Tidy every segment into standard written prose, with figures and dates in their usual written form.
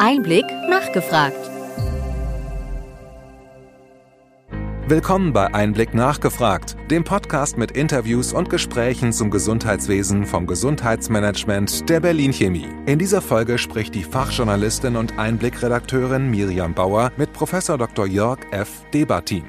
Einblick nachgefragt. Willkommen bei Einblick nachgefragt, dem Podcast mit Interviews und Gesprächen zum Gesundheitswesen vom Gesundheitsmanagement der Berlin Chemie. In dieser Folge spricht die Fachjournalistin und Einblickredakteurin Miriam Bauer mit Prof. Dr. Jörg F. Debatin.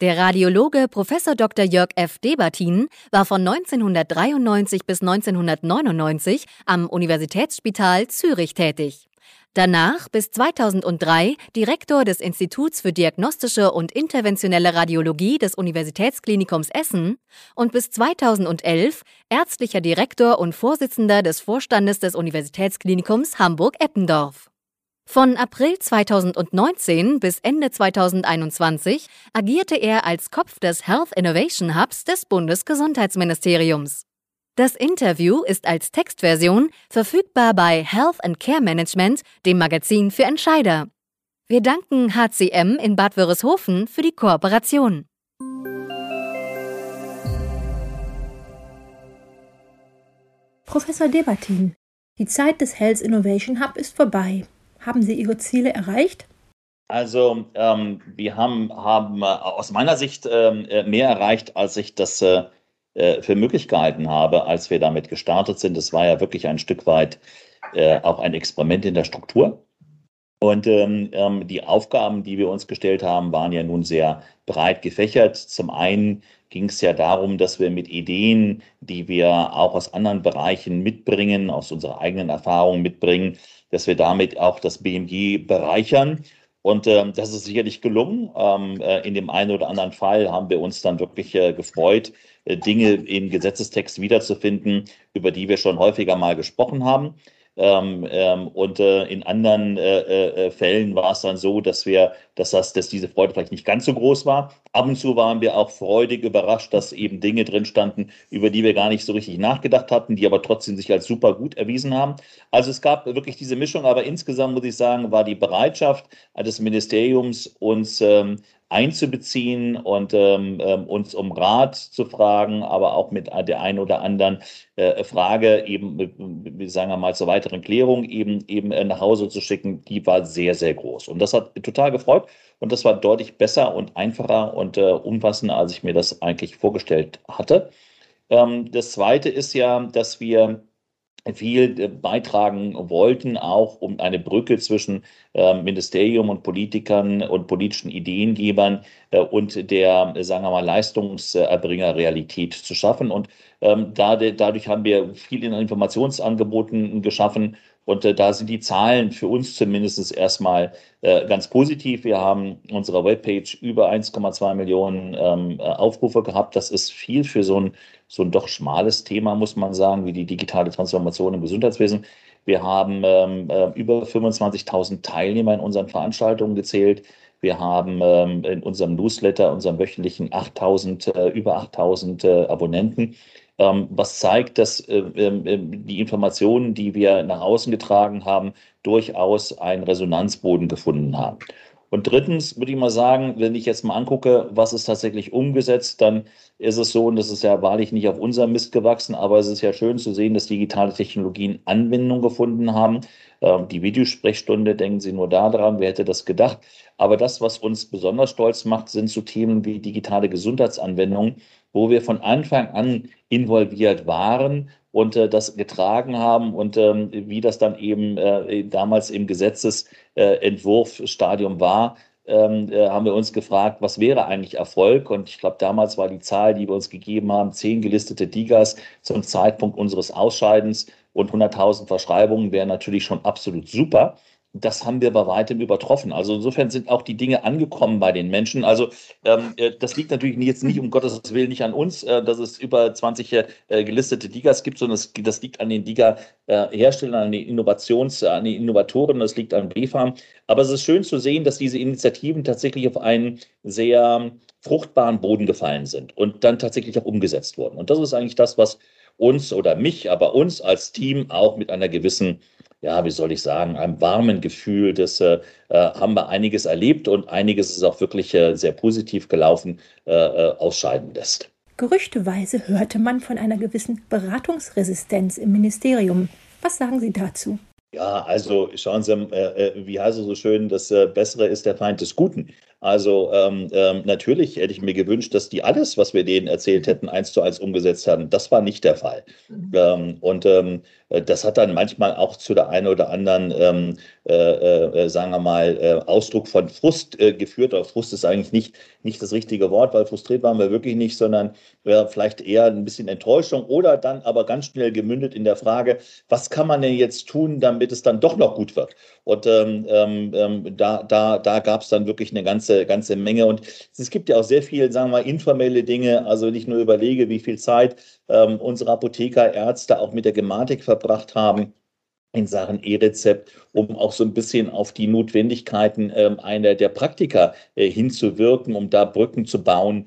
Der Radiologe Prof. Dr. Jörg F. Debatin war von 1993 bis 1999 am Universitätsspital Zürich tätig. Danach bis 2003 Direktor des Instituts für Diagnostische und Interventionelle Radiologie des Universitätsklinikums Essen und bis 2011 ärztlicher Direktor und Vorsitzender des Vorstandes des Universitätsklinikums Hamburg-Eppendorf. Von April 2019 bis Ende 2021 agierte er als Kopf des Health Innovation Hubs des Bundesgesundheitsministeriums. Das Interview ist als Textversion verfügbar bei Health and Care Management, dem Magazin für Entscheider. Wir danken HCM in Bad Wörishofen für die Kooperation. Professor Debatin, die Zeit des Health Innovation Hub ist vorbei. Haben Sie Ihre Ziele erreicht? Also wir haben aus meiner Sicht mehr erreicht, als ich das für möglich gehalten habe, als wir damit gestartet sind. Das war ja wirklich ein Stück weit auch ein Experiment in der Struktur. Und die Aufgaben, die wir uns gestellt haben, waren ja nun sehr breit gefächert. Zum einen ging es ja darum, dass wir mit Ideen, die wir auch aus anderen Bereichen mitbringen, aus unserer eigenen Erfahrung mitbringen, dass wir damit auch das BMG bereichern. Und das ist sicherlich gelungen. In dem einen oder anderen Fall haben wir uns dann wirklich gefreut, Dinge im Gesetzestext wiederzufinden, über die wir schon häufiger mal gesprochen haben. In anderen Fällen war es dann so, dass diese Freude vielleicht nicht ganz so groß war. Ab und zu waren wir auch freudig überrascht, dass eben Dinge drin standen, über die wir gar nicht so richtig nachgedacht hatten, die aber trotzdem sich als super gut erwiesen haben. Also es gab wirklich diese Mischung, aber insgesamt muss ich sagen, war die Bereitschaft des Ministeriums, uns einzubeziehen und uns um Rat zu fragen, aber auch mit der einen oder anderen Frage eben, sagen wir mal, zur weiteren Klärung eben nach Hause zu schicken, die war sehr, sehr groß. Und das hat total gefreut und das war deutlich besser und einfacher und umfassender, als ich mir das eigentlich vorgestellt hatte. Das Zweite ist ja, dass wir viel beitragen wollten, auch um eine Brücke zwischen Ministerium und Politikern und politischen Ideengebern und der, sagen wir mal, Leistungserbringerrealität zu schaffen. Und dadurch haben wir viel in Informationsangeboten geschaffen. Und da sind die Zahlen für uns zumindest erstmal ganz positiv. Wir haben unserer Webpage über 1,2 Millionen Aufrufe gehabt. Das ist viel für so ein doch schmales Thema, muss man sagen, wie die digitale Transformation im Gesundheitswesen. Wir haben über 25.000 Teilnehmer in unseren Veranstaltungen gezählt. Wir haben in unserem Newsletter, unserem wöchentlichen, über 8.000 Abonnenten. Was zeigt, dass die Informationen, die wir nach außen getragen haben, durchaus einen Resonanzboden gefunden haben. Und drittens würde ich mal sagen, wenn ich jetzt mal angucke, was ist tatsächlich umgesetzt, dann ist es so, und das ist ja wahrlich nicht auf unserem Mist gewachsen, aber es ist ja schön zu sehen, dass digitale Technologien Anwendung gefunden haben. Die Videosprechstunde, denken Sie nur daran, wer hätte das gedacht. Aber das, was uns besonders stolz macht, sind so Themen wie digitale Gesundheitsanwendungen, wo wir von Anfang an involviert waren und das getragen haben und wie das dann eben damals im Gesetzesentwurfsstadium war, haben wir uns gefragt, was wäre eigentlich Erfolg? Und ich glaube, damals war die Zahl, die wir uns gegeben haben, 10 gelistete DiGAs zum Zeitpunkt unseres Ausscheidens und 100.000 Verschreibungen wären natürlich schon absolut super. Das haben wir bei weitem übertroffen. Also insofern sind auch die Dinge angekommen bei den Menschen. Also das liegt natürlich jetzt nicht, um Gottes Willen, nicht an uns, dass es über 20 gelistete DiGAs gibt, sondern das liegt an den DiGA-Herstellern, an den Innovatoren, das liegt an BfArM. Aber es ist schön zu sehen, dass diese Initiativen tatsächlich auf einen sehr fruchtbaren Boden gefallen sind und dann tatsächlich auch umgesetzt wurden. Und das ist eigentlich das, was uns oder mich, aber uns als Team auch mit einer gewissen, ja, wie soll ich sagen, einem warmen Gefühl, das haben wir einiges erlebt und einiges ist auch wirklich sehr positiv gelaufen, ausscheiden lässt. Gerüchteweise hörte man von einer gewissen Beratungsresistenz im Ministerium. Was sagen Sie dazu? Ja, also schauen Sie, wie heißt es so schön, das Bessere ist der Feind des Guten. Also natürlich hätte ich mir gewünscht, dass die alles, was wir denen erzählt hätten, 1:1 umgesetzt haben. Das war nicht der Fall. Das hat dann manchmal auch zu der einen oder anderen, sagen wir mal, Ausdruck von Frust geführt. Aber Frust ist eigentlich nicht das richtige Wort, weil frustriert waren wir wirklich nicht, sondern vielleicht eher ein bisschen Enttäuschung oder dann aber ganz schnell gemündet in der Frage, was kann man denn jetzt tun, damit es dann doch noch gut wird? Und da gab es dann wirklich eine ganze Menge. Und es gibt ja auch sehr viel, sagen wir mal, informelle Dinge. Also wenn ich nur überlege, wie viel Zeit unsere Apotheker, Ärzte auch mit der Gematik verbracht haben in Sachen E-Rezept, um auch so ein bisschen auf die Notwendigkeiten einer der Praktika hinzuwirken, um da Brücken zu bauen.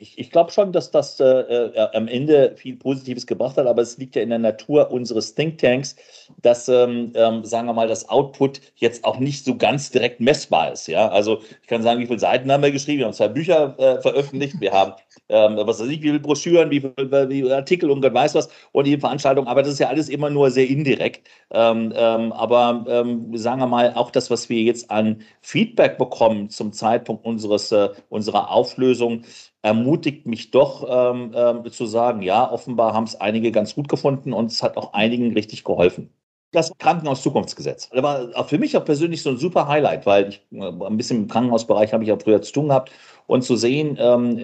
Ich glaube schon, dass das am Ende viel Positives gebracht hat, aber es liegt ja in der Natur unseres Thinktanks, dass, sagen wir mal, das Output jetzt auch nicht so ganz direkt messbar ist. Ja? Also ich kann sagen, wie viele Seiten haben wir geschrieben, wir haben 2 Bücher veröffentlicht, wir haben, was weiß ich, wie viele Broschüren, wie viele Artikel und Gott weiß was und die Veranstaltung, aber das ist ja alles immer nur sehr indirekt. Sagen wir mal, auch das, was wir jetzt an Feedback bekommen zum Zeitpunkt unserer Auflösung, ermutigt mich doch zu sagen, ja, offenbar haben es einige ganz gut gefunden und es hat auch einigen richtig geholfen. Das Krankenhaus-Zukunftsgesetz. Das war für mich auch persönlich so ein super Highlight, weil ich ein bisschen im Krankenhausbereich habe ich auch früher zu tun gehabt. Und zu sehen,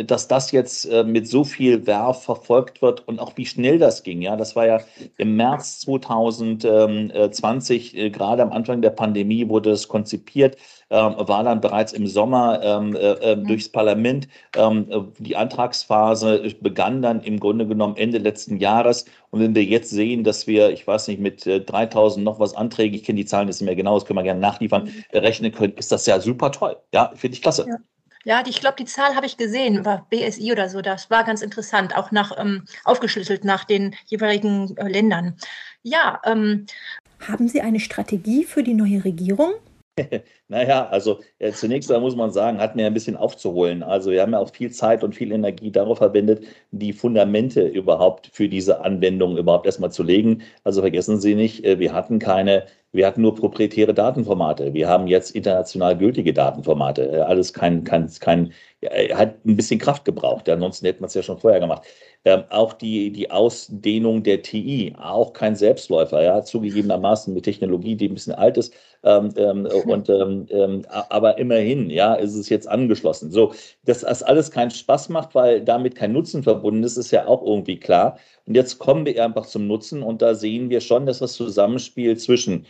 dass das jetzt mit so viel Werf verfolgt wird und auch wie schnell das ging. Ja, das war ja im März 2020, gerade am Anfang der Pandemie wurde es konzipiert, war dann bereits im Sommer durchs Parlament. Die Antragsphase begann dann im Grunde genommen Ende letzten Jahres. Und wenn wir jetzt sehen, dass wir, ich weiß nicht, mit 3.000 noch was Anträgen, ich kenne die Zahlen jetzt nicht mehr genau, das können wir gerne nachliefern, rechnen können, ist das ja super toll. Ja, finde ich klasse. Ja. Ja, ich glaube, die Zahl habe ich gesehen, war BSI oder so. Das war ganz interessant, auch nach aufgeschlüsselt nach den jeweiligen Ländern. Ja. Haben Sie eine Strategie für die neue Regierung? Naja, also zunächst mal muss man sagen, hatten wir ein bisschen aufzuholen. Also wir haben ja auch viel Zeit und viel Energie darauf verwendet, die Fundamente überhaupt für diese Anwendung überhaupt erstmal zu legen. Also vergessen Sie nicht, wir hatten nur proprietäre Datenformate. Wir haben jetzt international gültige Datenformate. Alles hat ein bisschen Kraft gebraucht. Ansonsten hätte man es ja schon vorher gemacht. Auch die Ausdehnung der TI, auch kein Selbstläufer. Ja, zugegebenermaßen mit Technologie, die ein bisschen alt ist. Aber immerhin, ja, ist es jetzt angeschlossen. So, dass das alles keinen Spaß macht, weil damit kein Nutzen verbunden ist, ist ja auch irgendwie klar. Und jetzt kommen wir einfach zum Nutzen und da sehen wir schon, dass das Zusammenspiel zwischen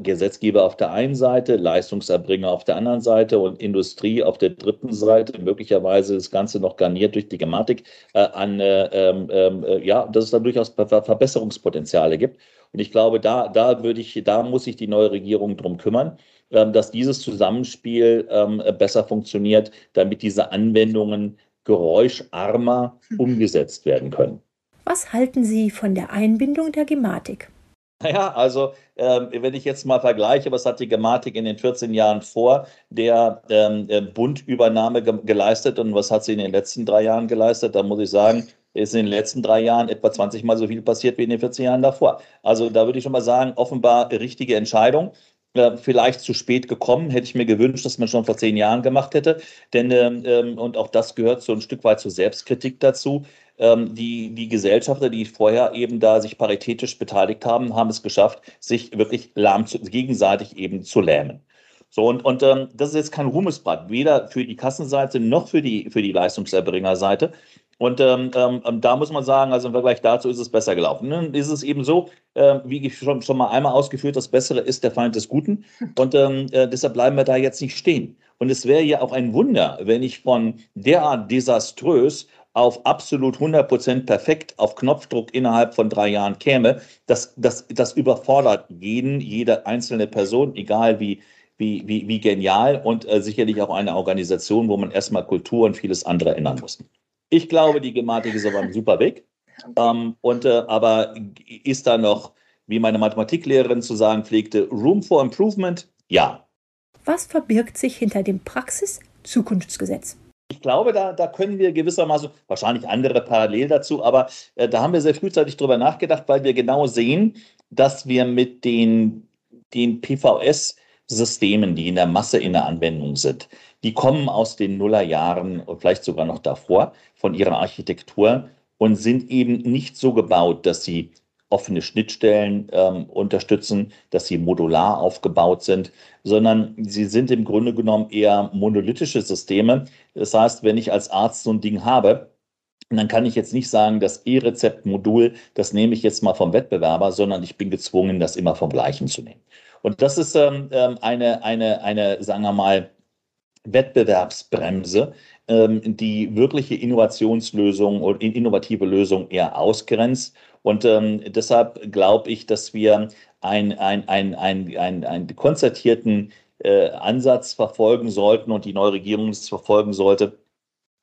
Gesetzgeber auf der einen Seite, Leistungserbringer auf der anderen Seite und Industrie auf der dritten Seite, möglicherweise das Ganze noch garniert durch die Gematik, dass es da durchaus Verbesserungspotenziale gibt. Und ich glaube, da muss sich die neue Regierung drum kümmern, dass dieses Zusammenspiel besser funktioniert, damit diese Anwendungen geräuscharmer umgesetzt werden können. Was halten Sie von der Einbindung der Gematik? Naja, also wenn ich jetzt mal vergleiche, was hat die Gematik in den 14 Jahren vor der Bundübernahme geleistet und was hat sie in den letzten 3 Jahren geleistet, da muss ich sagen, ist in den letzten 3 Jahren etwa 20-mal so viel passiert wie in den 14 Jahren davor. Also da würde ich schon mal sagen, offenbar richtige Entscheidung. Vielleicht zu spät gekommen, hätte ich mir gewünscht, dass man schon vor 10 Jahren gemacht hätte. Und auch das gehört so ein Stück weit zur Selbstkritik dazu. Die Gesellschafter, die vorher eben da sich paritätisch beteiligt haben, haben es geschafft, sich wirklich gegenseitig eben zu lähmen. So, und das ist jetzt kein Ruhmesblatt, weder für die Kassenseite noch für die Leistungserbringerseite. Und da muss man sagen, also im Vergleich dazu ist es besser gelaufen. Dann ist es eben so, wie schon mal einmal ausgeführt, das Bessere ist der Feind des Guten. Und deshalb bleiben wir da jetzt nicht stehen. Und es wäre ja auch ein Wunder, wenn ich von derart desaströs auf absolut 100% perfekt auf Knopfdruck innerhalb von 3 Jahren käme. Das überfordert jede einzelne Person, egal wie genial und sicherlich auch eine Organisation, wo man erstmal Kultur und vieles andere ändern muss. Ich glaube, die Gematik ist aber ein super Weg. Aber ist da noch, wie meine Mathematiklehrerin zu sagen pflegte, Room for Improvement? Ja. Was verbirgt sich hinter dem Praxis-Zukunftsgesetz? Ich glaube, da können wir gewissermaßen, wahrscheinlich andere parallel dazu, aber da haben wir sehr frühzeitig drüber nachgedacht, weil wir genau sehen, dass wir mit den PVS-Systemen, die in der Masse in der Anwendung sind, die kommen aus den Nullerjahren und vielleicht sogar noch davor von ihrer Architektur und sind eben nicht so gebaut, dass sie offene Schnittstellen unterstützen, dass sie modular aufgebaut sind, sondern sie sind im Grunde genommen eher monolithische Systeme. Das heißt, wenn ich als Arzt so ein Ding habe, dann kann ich jetzt nicht sagen, das E-Rezept-Modul, das nehme ich jetzt mal vom Wettbewerber, sondern ich bin gezwungen, das immer vom gleichen zu nehmen. Und das ist eine, sagen wir mal, Wettbewerbsbremse, die wirkliche Innovationslösung oder innovative Lösung eher ausgrenzt. Und deshalb glaube ich, dass wir einen konzertierten Ansatz verfolgen sollten und die neue Regierung es verfolgen sollte.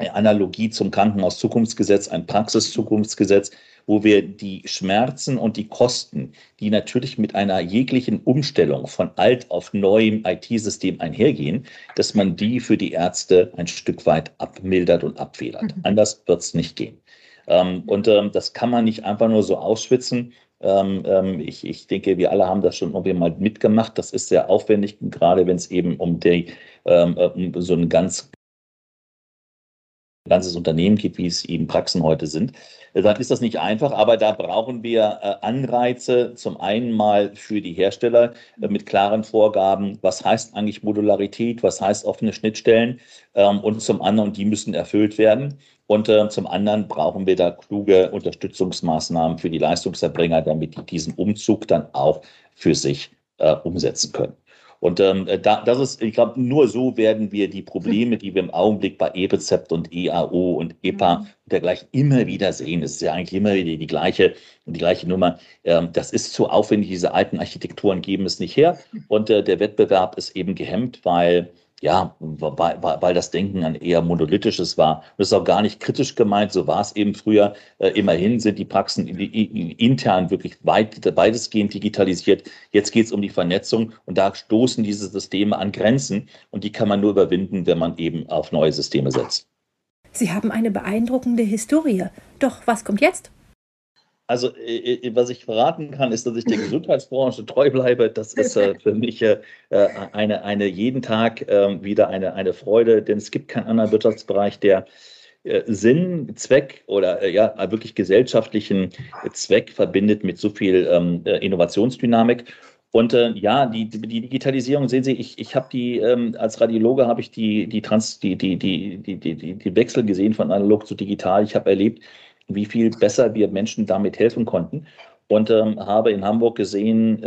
Eine Analogie zum Krankenhaus-Zukunftsgesetz, ein Praxis-Zukunftsgesetz, wo wir die Schmerzen und die Kosten, die natürlich mit einer jeglichen Umstellung von alt auf neuem IT-System einhergehen, dass man die für die Ärzte ein Stück weit abmildert und abfedert. Anders wird es nicht gehen. Und das kann man nicht einfach nur so ausschwitzen. Ich denke, wir alle haben das schon irgendwie mal mitgemacht. Das ist sehr aufwendig, gerade wenn es eben um so ein ganzes Unternehmen gibt, wie es eben Praxen heute sind. Dann ist das nicht einfach, aber da brauchen wir Anreize, zum einen mal für die Hersteller mit klaren Vorgaben, was heißt eigentlich Modularität, was heißt offene Schnittstellen, und zum anderen, die müssen erfüllt werden. Und zum anderen brauchen wir da kluge Unterstützungsmaßnahmen für die Leistungserbringer, damit die diesen Umzug dann auch für sich umsetzen können. Und ich glaube, nur so werden wir die Probleme, die wir im Augenblick bei E-Rezept und EAO und EPA und dergleichen immer wieder sehen, es ist ja eigentlich immer wieder die gleiche Nummer, das ist zu aufwendig, diese alten Architekturen geben es nicht her. Und der Wettbewerb ist eben gehemmt, weil das Denken an eher monolithisches war. Das ist auch gar nicht kritisch gemeint, so war es eben früher. Immerhin sind die Praxen intern wirklich weitestgehend digitalisiert. Jetzt geht es um die Vernetzung und da stoßen diese Systeme an Grenzen und die kann man nur überwinden, wenn man eben auf neue Systeme setzt. Sie haben eine beeindruckende Historie. Doch was kommt jetzt? Also, was ich verraten kann, ist, dass ich der Gesundheitsbranche treu bleibe. Das ist für mich jeden Tag wieder eine Freude, denn es gibt keinen anderen Wirtschaftsbereich, der Sinn, Zweck oder ja wirklich gesellschaftlichen Zweck verbindet mit so viel Innovationsdynamik. Und die Digitalisierung, sehen Sie, ich habe als Radiologe habe ich die Wechsel gesehen von analog zu digital. Ich habe erlebt, wie viel besser wir Menschen damit helfen konnten und habe in Hamburg gesehen,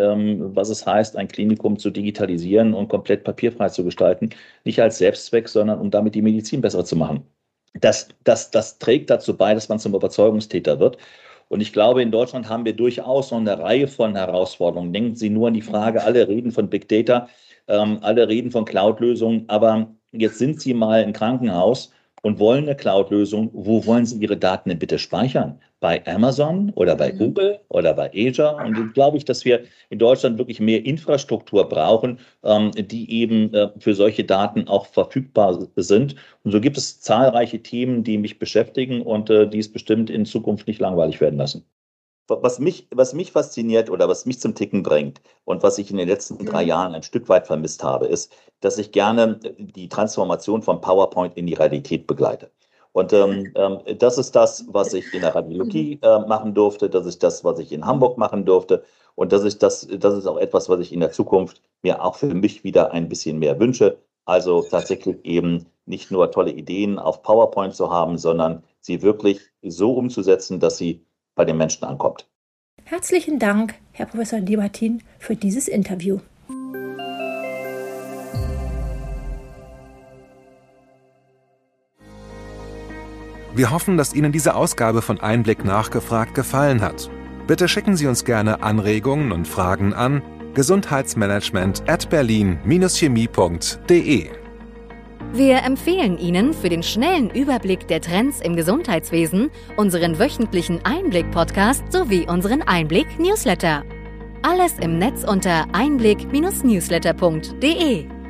was es heißt, ein Klinikum zu digitalisieren und komplett papierfrei zu gestalten, nicht als Selbstzweck, sondern um damit die Medizin besser zu machen. Das trägt dazu bei, dass man zum Überzeugungstäter wird. Und ich glaube, in Deutschland haben wir durchaus noch eine Reihe von Herausforderungen. Denken Sie nur an die Frage, alle reden von Big Data, alle reden von Cloud-Lösungen, aber jetzt sind Sie mal im Krankenhaus und wollen eine Cloud-Lösung, wo wollen Sie Ihre Daten denn bitte speichern? Bei Amazon oder bei Google oder bei Azure? Und ich glaube, dass wir in Deutschland wirklich mehr Infrastruktur brauchen, die eben für solche Daten auch verfügbar sind. Und so gibt es zahlreiche Themen, die mich beschäftigen und die es bestimmt in Zukunft nicht langweilig werden lassen. Was mich fasziniert oder was mich zum Ticken bringt und was ich in den letzten 3 Jahren ein Stück weit vermisst habe, ist, dass ich gerne die Transformation von PowerPoint in die Realität begleite. Und das ist das, was ich in der Radiologie machen durfte, das ist das, was ich in Hamburg machen durfte und das ist auch etwas, was ich in der Zukunft mir auch für mich wieder ein bisschen mehr wünsche. Also tatsächlich eben nicht nur tolle Ideen auf PowerPoint zu haben, sondern sie wirklich so umzusetzen, dass sie bei den Menschen ankommt. Herzlichen Dank, Herr Professor Debatin, für dieses Interview. Wir hoffen, dass Ihnen diese Ausgabe von Einblick nachgefragt gefallen hat. Bitte schicken Sie uns gerne Anregungen und Fragen an gesundheitsmanagement@berlin-chemie.de. Wir empfehlen Ihnen für den schnellen Überblick der Trends im Gesundheitswesen unseren wöchentlichen Einblick-Podcast sowie unseren Einblick-Newsletter. Alles im Netz unter einblick-newsletter.de.